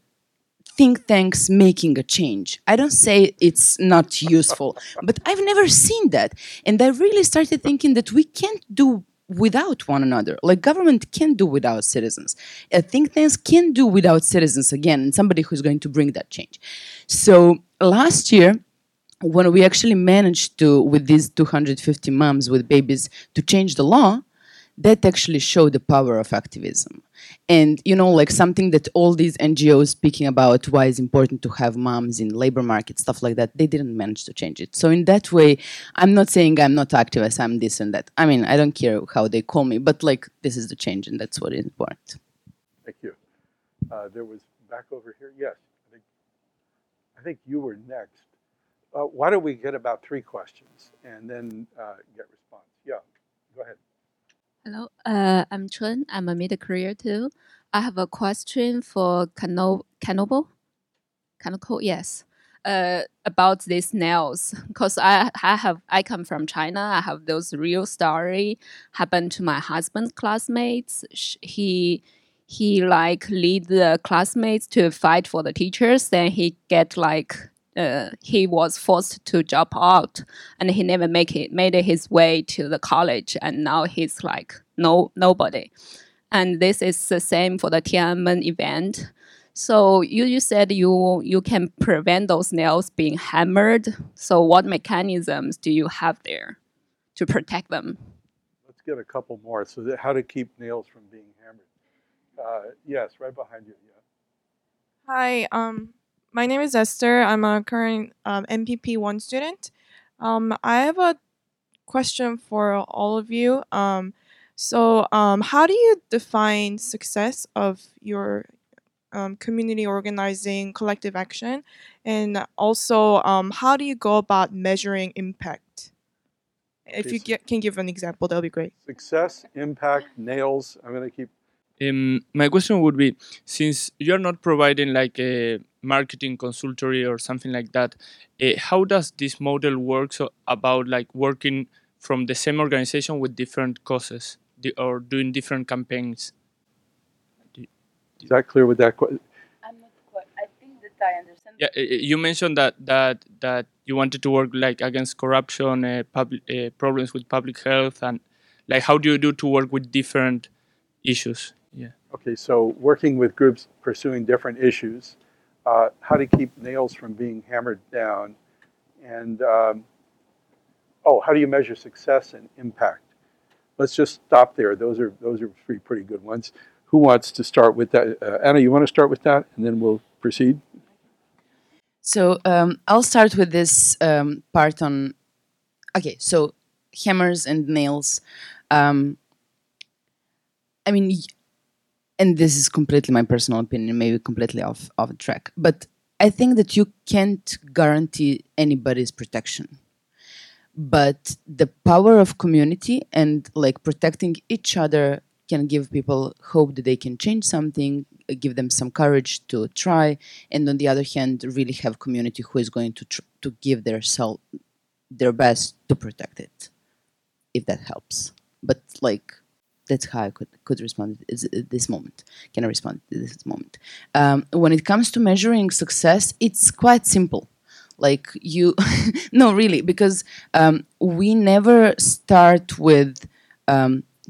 think tanks making a change. I don't say it's not useful, but I've never seen that. And I really started thinking that we can't do without one another. Like, government can do without citizens. Think tanks can do without citizens again, and somebody who's going to bring that change. So last year, when we actually managed to, with these 250 moms with babies, to change the law, that actually showed the power of activism. And, you know, like something that all these NGOs speaking about why it's important to have moms in labor market, stuff like that, they didn't manage to change it. So in that way, I'm not saying I'm not activist, I'm this and that. I mean, I don't care how they call me, but like, this is the change, and that's what is important. Thank you. There was back over here. Yes, I think you were next. Why don't we get about 3 questions and then get response? Yeah, go ahead. Hello, I'm Chun. I'm a mid-career too. I have a question for Kanoko, yes, about these nails. Because I come from China. I have those real story happened to my husband's classmates. He like lead the classmates to fight for the teachers. Then he get like he was forced to drop out, and he never made his way to the college, and now he's like nobody. And this is the same for the Tiananmen event. So you said you can prevent those nails being hammered. So what mechanisms do you have there to protect them? Let's get a couple more. So how to keep nails from being hammered. Yes, right behind you. Yeah. Hi. My name is Esther. I'm a current MPP1 student. I have a question for all of you. How do you define success of your community organizing, collective action? And also, how do you go about measuring impact? If you can give an example, that would be great. Success, impact, nails. I'm going to keep... my question would be, since you're not providing like a marketing consultory or something like that, how does this model work about like working from the same organization with different causes or doing different campaigns? Is that clear with that question? I'm not quite. I think that I understand. Yeah, you mentioned that you wanted to work like against corruption, problems with public health, and like how do you do to work with different issues? Yeah. Okay, so working with groups pursuing different issues, how to keep nails from being hammered down, and how do you measure success and impact? Let's just stop there. Those are 3 pretty good ones. Who wants to start with that? Anna, you want to start with that, and then we'll proceed? So I'll start with this part on, okay, so hammers and nails. I mean, and this is completely my personal opinion, maybe completely off track, but I think that you can't guarantee anybody's protection. But the power of community and like protecting each other can give people hope that they can change something, give them some courage to try, and on the other hand, really have community who is going to give their best to protect it, if that helps. But like, that's how I could respond at this moment. Can I respond at this moment? When it comes to measuring success, it's quite simple. Like you, no, really, because we never start with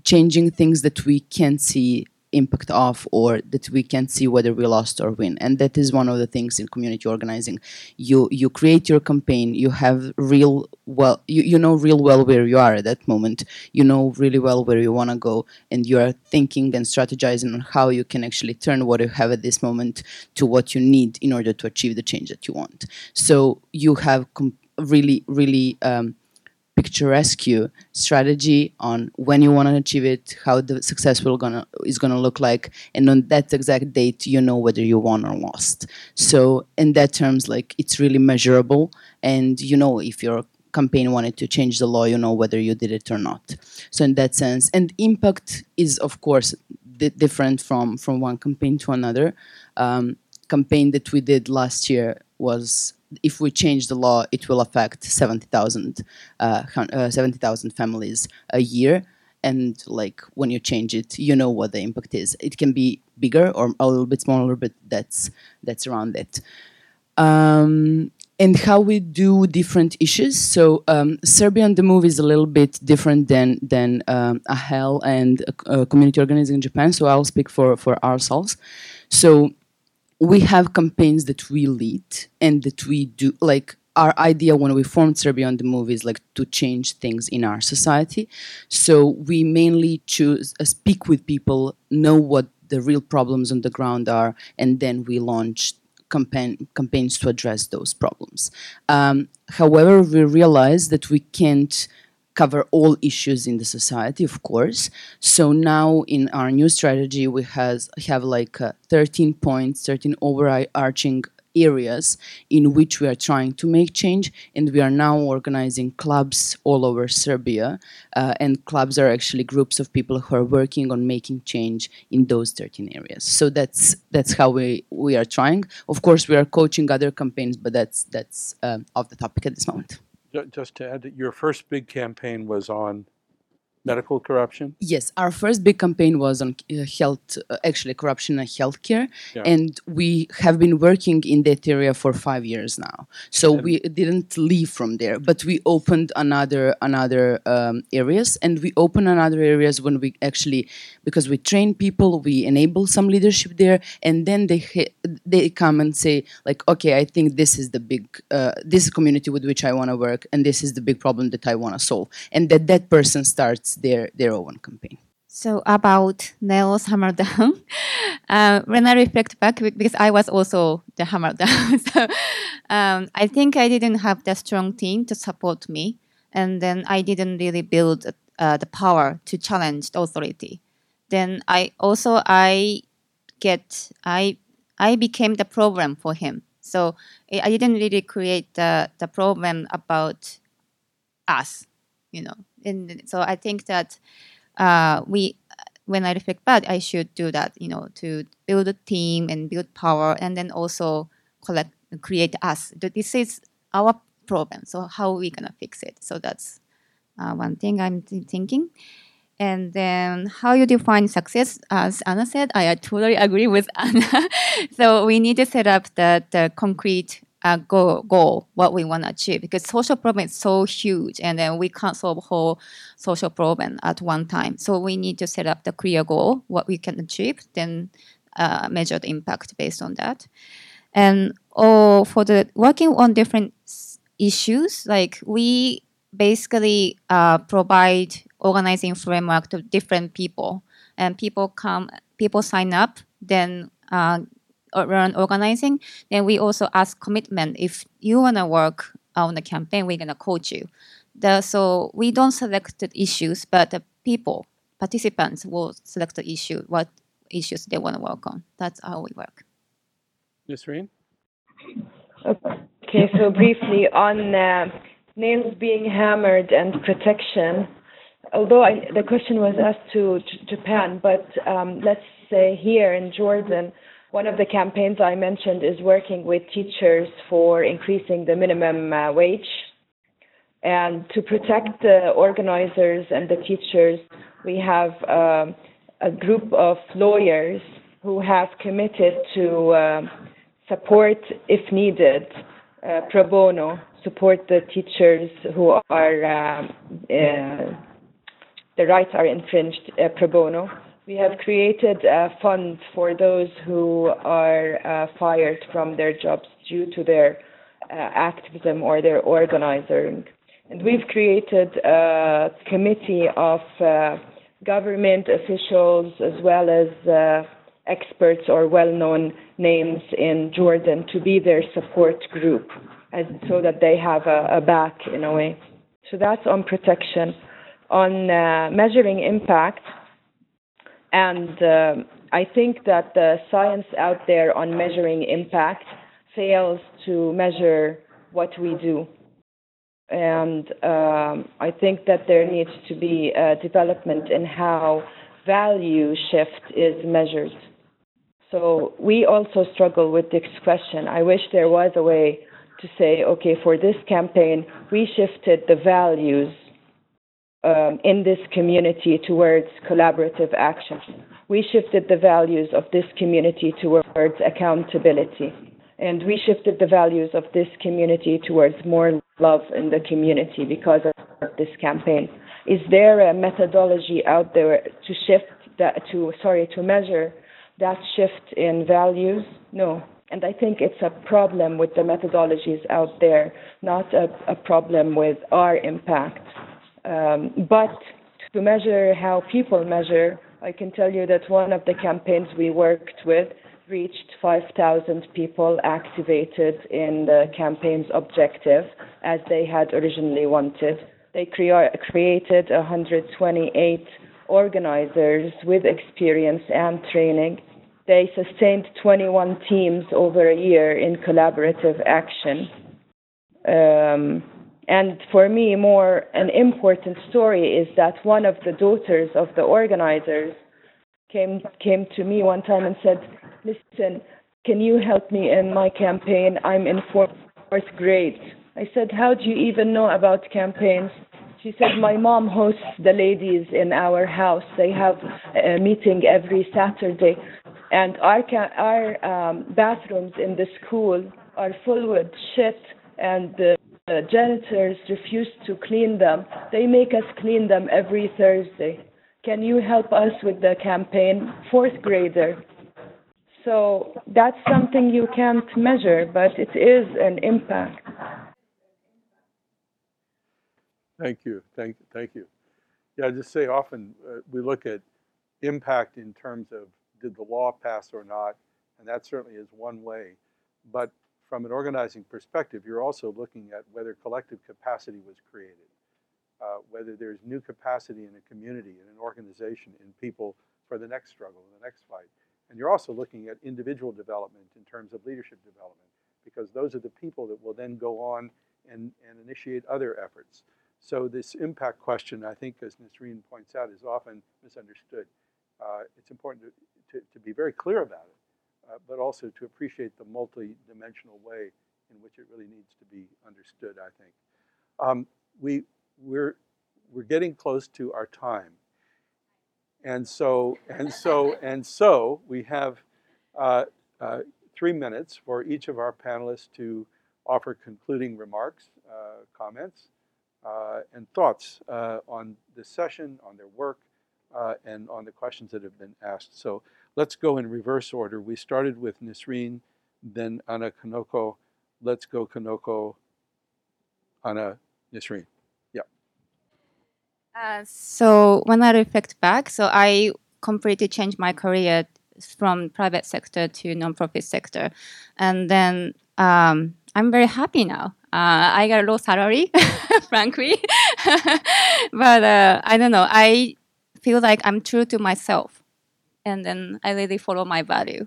changing things that we can't see impact of, or that we can't see whether we lost or win. And that is one of the things in community organizing. You create your campaign. You have real well. You know real well where you are at that moment. You know really well where you want to go, and you are thinking and strategizing on how you can actually turn what you have at this moment to what you need in order to achieve the change that you want. So you have really, really. Picturesque strategy on when you want to achieve it, how the successful is gonna look like, and on that exact date, you know whether you won or lost. So in that terms, like it's really measurable, and you know if your campaign wanted to change the law, you know whether you did it or not. So in that sense, and impact is of course different from one campaign to another. Campaign that we did last year was, if we change the law, it will affect 70,000 families a year. And like when you change it, you know what the impact is. It can be bigger or a little bit smaller, but that's around it. And how we do different issues. So Serbia on the Move is a little bit different than AHEL and Community Organizing Japan. So I'll speak for ourselves. So we have campaigns that we lead and that we do, like our idea when we formed Serbia on the Move is like to change things in our society. So we mainly choose, speak with people, know what the real problems on the ground are, and then we launch campaigns to address those problems. However, we realize that we can't cover all issues in the society, of course. So now in our new strategy, we have like 13 points, 13 overarching areas in which we are trying to make change. And we are now organizing clubs all over Serbia. And clubs are actually groups of people who are working on making change in those 13 areas. So that's how we are trying. Of course, we are coaching other campaigns, but that's off the topic at this moment. Just to add, that your first big campaign was on medical corruption? Yes, our first big campaign was on corruption in healthcare. Yeah. And we have been working in that area for 5 years now. So we didn't leave from there, but we opened another areas. And we open another areas when we actually, because we train people, we enable some leadership there, and then they come and say, like, okay, I think this is the big, this community with which I want to work, and this is the big problem that I want to solve. And that person starts their own campaign. So about nails hammered down, when I reflect back, because I was also the hammered down, so I think I didn't have the strong team to support me, and then I didn't really build the power to challenge the authority. Then I became the problem for him. So I didn't really create the problem about us, you know. And so I think that when I reflect back, I should do that, you know, to build a team and build power, and then also create us. This is our problem, so how are we gonna fix it? So that's one thing I'm thinking. And then how you define success, as Anna said, I totally agree with Anna. So we need to set up the concrete goal, what we want to achieve, because social problem is so huge, and then we can't solve whole social problem at one time. So we need to set up the clear goal, what we can achieve, then measure the impact based on that. And for the working on different issues, like we basically provide organizing framework to different people, and people sign up, then around organizing, then we also ask commitment. If you want to work on the campaign, we're going to coach you. So we don't select the issues, but the people, participants, will select the issue, what issues they want to work on. That's how we work. Nisreen? Okay, so briefly on nails being hammered and protection. Although the question was asked to Japan, but let's say here in Jordan, one of the campaigns I mentioned is working with teachers for increasing the minimum wage. And to protect the organizers and the teachers, we have a group of lawyers who have committed to support, if needed, pro bono, support the teachers who are, the rights are infringed pro bono. We have created a fund for those who are fired from their jobs due to their activism or their organizing. And we've created a committee of government officials as well as experts or well-known names in Jordan to be their support group, and so that they have a back in a way. So that's on protection. On measuring impact, and I think that the science out there on measuring impact fails to measure what we do. And I think that there needs to be a development in how value shift is measured. So we also struggle with this question. I wish there was a way to say, okay, for this campaign, we shifted the values in this community towards collaborative action. We shifted the values of this community towards accountability. And we shifted the values of this community towards more love in the community because of this campaign. Is there a methodology out there to shift that, to measure that shift in values? No. And I think it's a problem with the methodologies out there, not a problem with our impact. But to measure how people measure, I can tell you that one of the campaigns we worked with reached 5,000 people activated in the campaign's objective as they had originally wanted. They created 128 organizers with experience and training. They sustained 21 teams over a year in collaborative action. And for me, more an important story is that one of the daughters of the organizers came to me one time and said, "Listen, can you help me in my campaign? I'm in fourth grade." I said, "How do you even know about campaigns?" She said, "My mom hosts the ladies in our house. They have a meeting every Saturday. And our bathrooms in the school are full with shit, and the janitors refuse to clean them. They make us clean them every Thursday. Can you help us with the campaign?" Fourth grader. So that's something you can't measure, but it is an impact. Thank you. Yeah, I just say often we look at impact in terms of did the law pass or not, and that certainly is one way. But from an organizing perspective, you're also looking at whether collective capacity was created, whether there's new capacity in a community, in an organization, in people for the next struggle, the next fight. And you're also looking at individual development in terms of leadership development, because those are the people that will then go on and initiate other efforts. So this impact question, I think, as Nisreen points out, is often misunderstood. It's important to be very clear about it, but also to appreciate the multi-dimensional way in which it really needs to be understood, I think. We're getting close to our time. And so we have 3 minutes for each of our panelists to offer concluding remarks, comments, and thoughts on this session, on their work, and on the questions that have been asked. So let's go in reverse order. We started with Nisreen, then Ana, Kanoko. Let's go Kanoko, Ana, Nisreen. So when I reflect back, so I completely changed my career from private sector to nonprofit sector. And then I'm very happy now. I got a low salary, frankly. But I don't know. I feel like I'm true to myself. And then I really follow my value.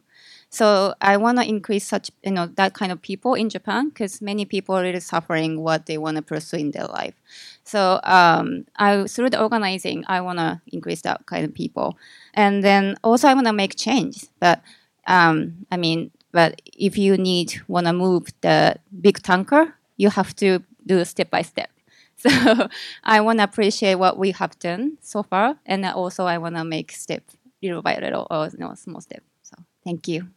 So I want to increase such, that kind of people in Japan, because many people are really suffering what they want to pursue in their life. So through the organizing, I want to increase that kind of people. And then also I want to make change. But but if you want to move the big tanker, you have to do step by step. So I want to appreciate what we have done so far. And also I want to make step little by little, or small step. So thank you.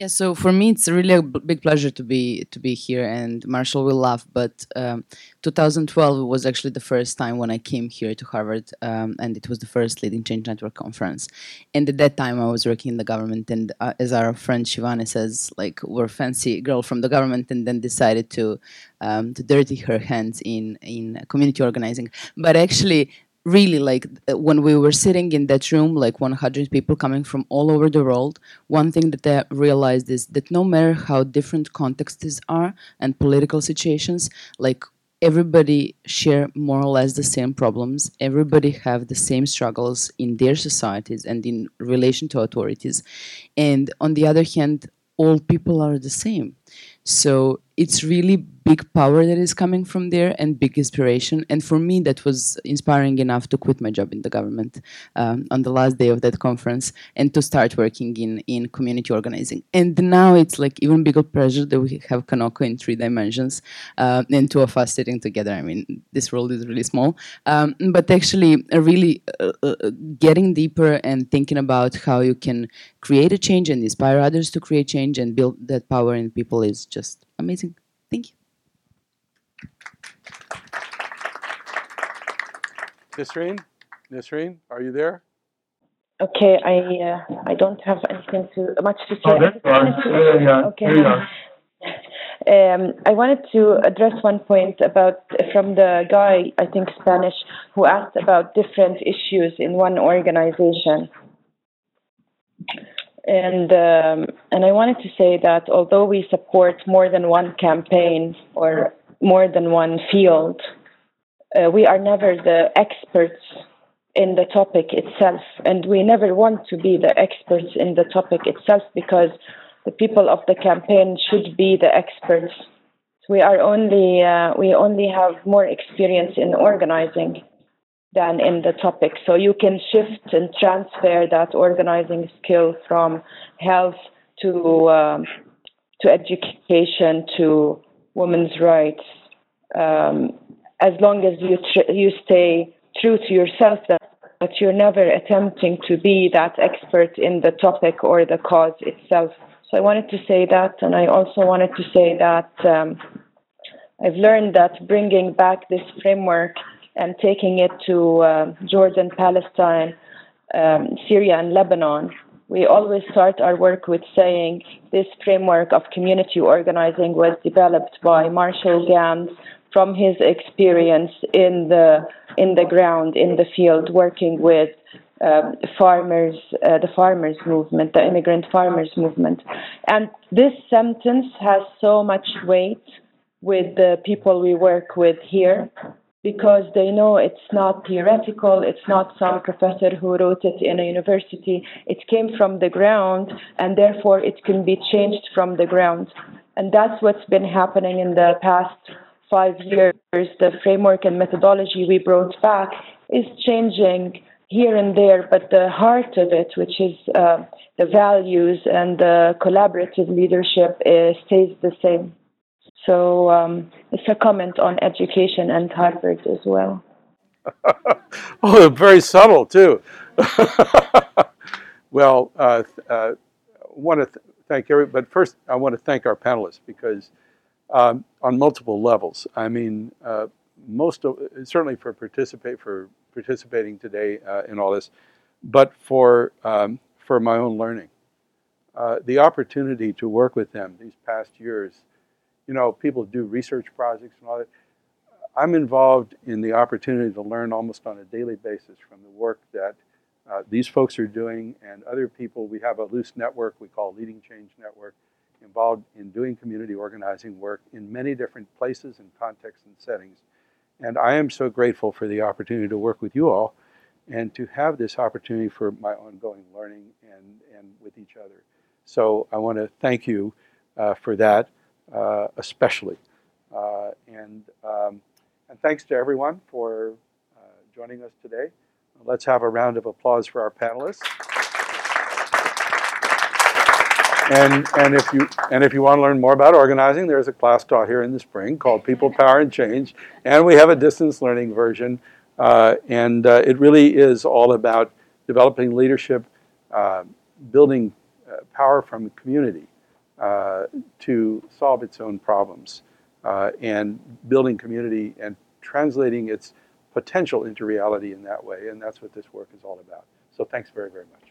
Yeah, so for me, it's really a big pleasure to be here, and Marshall will laugh, but 2012 was actually the first time when I came here to Harvard, and it was the first Leading Change Network conference. And at that time, I was working in the government, and as our friend Shivani says, like, we're a fancy girl from the government, and then decided to dirty her hands in community organizing. But actually, really, like, when we were sitting in that room, like 100 people coming from all over the world, one thing that I realized is that no matter how different contexts are and political situations, like, everybody share more or less the same problems. Everybody have the same struggles in their societies and in relation to authorities. And on the other hand, all people are the same. So it's really big power that is coming from there, and big inspiration. And for me, that was inspiring enough to quit my job in the government on the last day of that conference, and to start working in community organizing. And now it's like even bigger pressure that we have Kanoko in 3 dimensions, and 2 of us sitting together. I mean, this world is really small. But actually, really getting deeper and thinking about how you can create a change and inspire others to create change and build that power in people is just amazing. Thank you. Nisreen, are you there? Okay, I don't have anything much to say. Oh, that's fine. Okay. I wanted to address one point from the guy, I think Spanish, who asked about different issues in one organization. And I wanted to say that although we support more than one campaign or more than one field, we are never the experts in the topic itself, and we never want to be the experts in the topic itself, because the people of the campaign should be the experts. We are only we only have more experience in organizing than in the topic. So you can shift and transfer that organizing skill from health to education, to women's rights. As long as you stay true to yourself, that you're never attempting to be that expert in the topic or the cause itself. So I wanted to say that, and I also wanted to say that I've learned that bringing back this framework and taking it to Jordan, Palestine, Syria, and Lebanon, we always start our work with saying this framework of community organizing was developed by Marshall Ganz from his experience in the ground, in the field, working with farmers, the farmers movement, the immigrant farmers movement. And this sentence has so much weight with the people we work with here, because they know it's not theoretical, it's not some professor who wrote it in a university. It came from the ground, and therefore it can be changed from the ground. And that's what's been happening in the past 5 years. The framework and methodology we brought back is changing here and there, but the heart of it, which is the values and the collaborative leadership, stays the same. So it's a comment on education and Harvard as well. Oh, very subtle too. Well, want to thank everybody. But first, I want to thank our panelists, because on multiple levels. I mean, certainly for participating today in all this, but for my own learning, the opportunity to work with them these past years. People do research projects and all that. I'm involved in the opportunity to learn almost on a daily basis from the work that these folks are doing and other people. We have a loose network we call Leading Change Network, involved in doing community organizing work in many different places and contexts and settings. And I am so grateful for the opportunity to work with you all and to have this opportunity for my ongoing learning and with each other. So I want to thank you for that especially. And thanks to everyone for joining us today. Let's have a round of applause for our panelists. And if you want to learn more about organizing, there's a class taught here in the spring called People, Power, and Change. And we have a distance learning version. It really is all about developing leadership, building power from the community to solve its own problems, and building community and translating its potential into reality in that way. And that's what this work is all about. So thanks very, very much.